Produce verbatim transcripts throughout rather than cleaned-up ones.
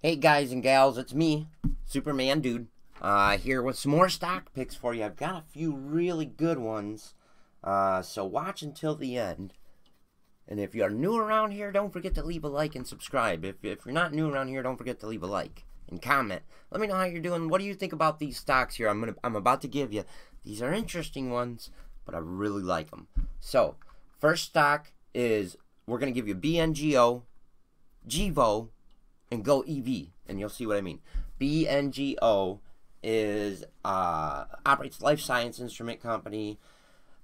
Hey guys and gals, it's me, Superman Dude, uh, here with some more stock picks for you. I've got a few really good ones, uh, so watch until the end. And if you're new around here, don't forget to leave a like and subscribe. If, if you're not new around here, don't forget to leave a like and comment. Let me know how you're doing. What do you think about these stocks here I'm, gonna, I'm about to give you? These are interesting ones, but I really like them. So, first stock is, we're going to give you B N G O, GEVO, and GOEV, and you'll see what I mean. B N G O is uh, operates life science instrument company.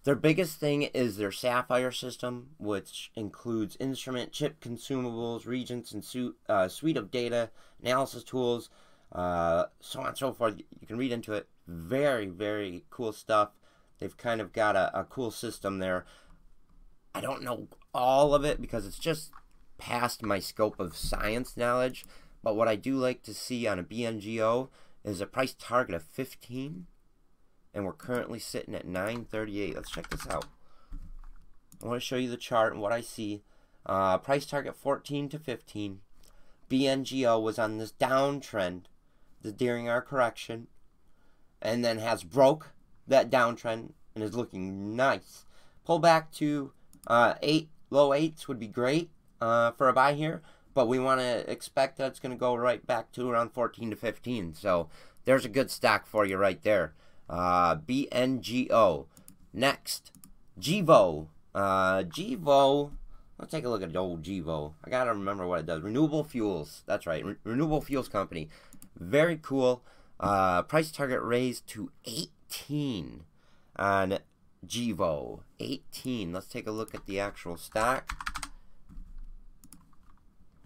Their biggest thing is their Sapphire system, which includes instrument, chip, consumables, reagents, and su uh, suite of data analysis tools, uh, so on and so forth. You can read into it. Very, very cool stuff. They've kind of got a, a cool system there. I don't know all of it because it's just past my scope of science knowledge, but what I do like to see on a B N G O is a price target of fifteen, and we're currently sitting at nine thirty-eight. Let's check this out. I want to show you the chart and what I see. Uh, price target fourteen to fifteen. B N G O was on this downtrend the, during our correction, and then has broke that downtrend and is looking nice. Pull back to uh, eight, low eights would be great. Uh, for a buy here, but we want to expect that it's going to go right back to around fourteen to fifteen. So there's a good stock for you right there. Uh, B N G O. Next, GEVO. Uh, GEVO. Let's take a look at old GEVO. I got to remember what it does. Renewable fuels. That's right. Re renewable fuels company. Very cool. Uh, price target raised to eighteen on GEVO. eighteen. Let's take a look at the actual stock.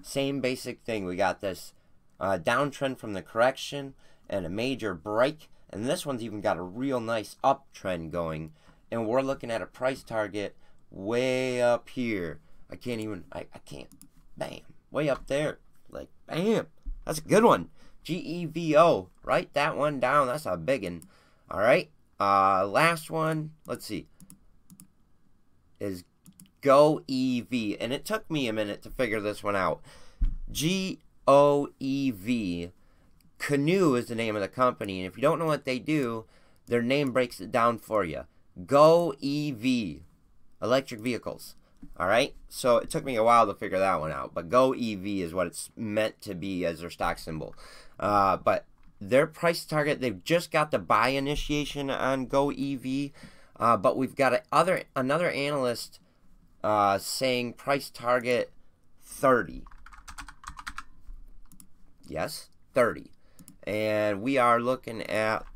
Same basic thing. We got this uh, downtrend from the correction and a major break, and this one's even got a real nice uptrend going, and we're looking at a price target way up here. I can't even I, I can't bam, way up there, like bam. That's a good one. G E V O, write that one down. That's a big one. All right, uh, last one, let's see, is GOEV, and it took me a minute to figure this one out. G O E V. Canoe is the name of the company, and if you don't know what they do, their name breaks it down for you. GOEV, electric vehicles. All right, so it took me a while to figure that one out, but GOEV is what it's meant to be as their stock symbol. Uh, but their price target, they've just got the buy initiation on GOEV, uh, but we've got a other another analyst Uh, saying price target thirty. Yes, thirty. And we are looking at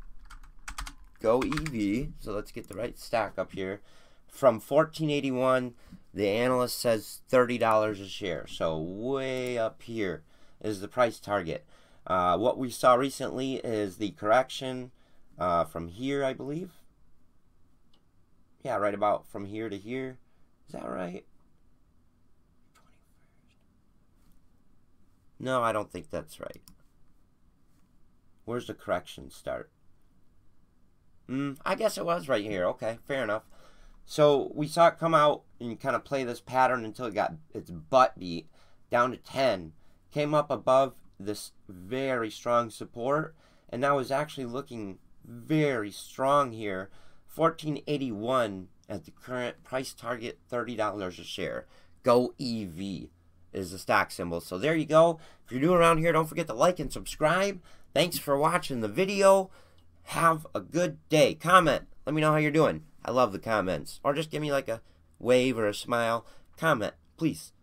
GOEV. So let's get the right stock up here. From fourteen eighty-one, the analyst says thirty dollars a share. So way up here is the price target. Uh, what we saw recently is the correction uh, from here, I believe. Yeah, right about from here to here. Is that right? No, I don't think that's right. Where's the correction start? Mm, I guess it was right here. Okay, fair enough. So we saw it come out and kind of play this pattern until it got its butt beat down to ten. Came up above this very strong support, and now is actually looking very strong here. fourteen eighty-one. At the current price target, thirty dollars a share. GOEV is the stock symbol. So there you go. If you're new around here, don't forget to like and subscribe. Thanks for watching the video. Have a good day. Comment. Let me know how you're doing. I love the comments. Or just give me like a wave or a smile. Comment, please.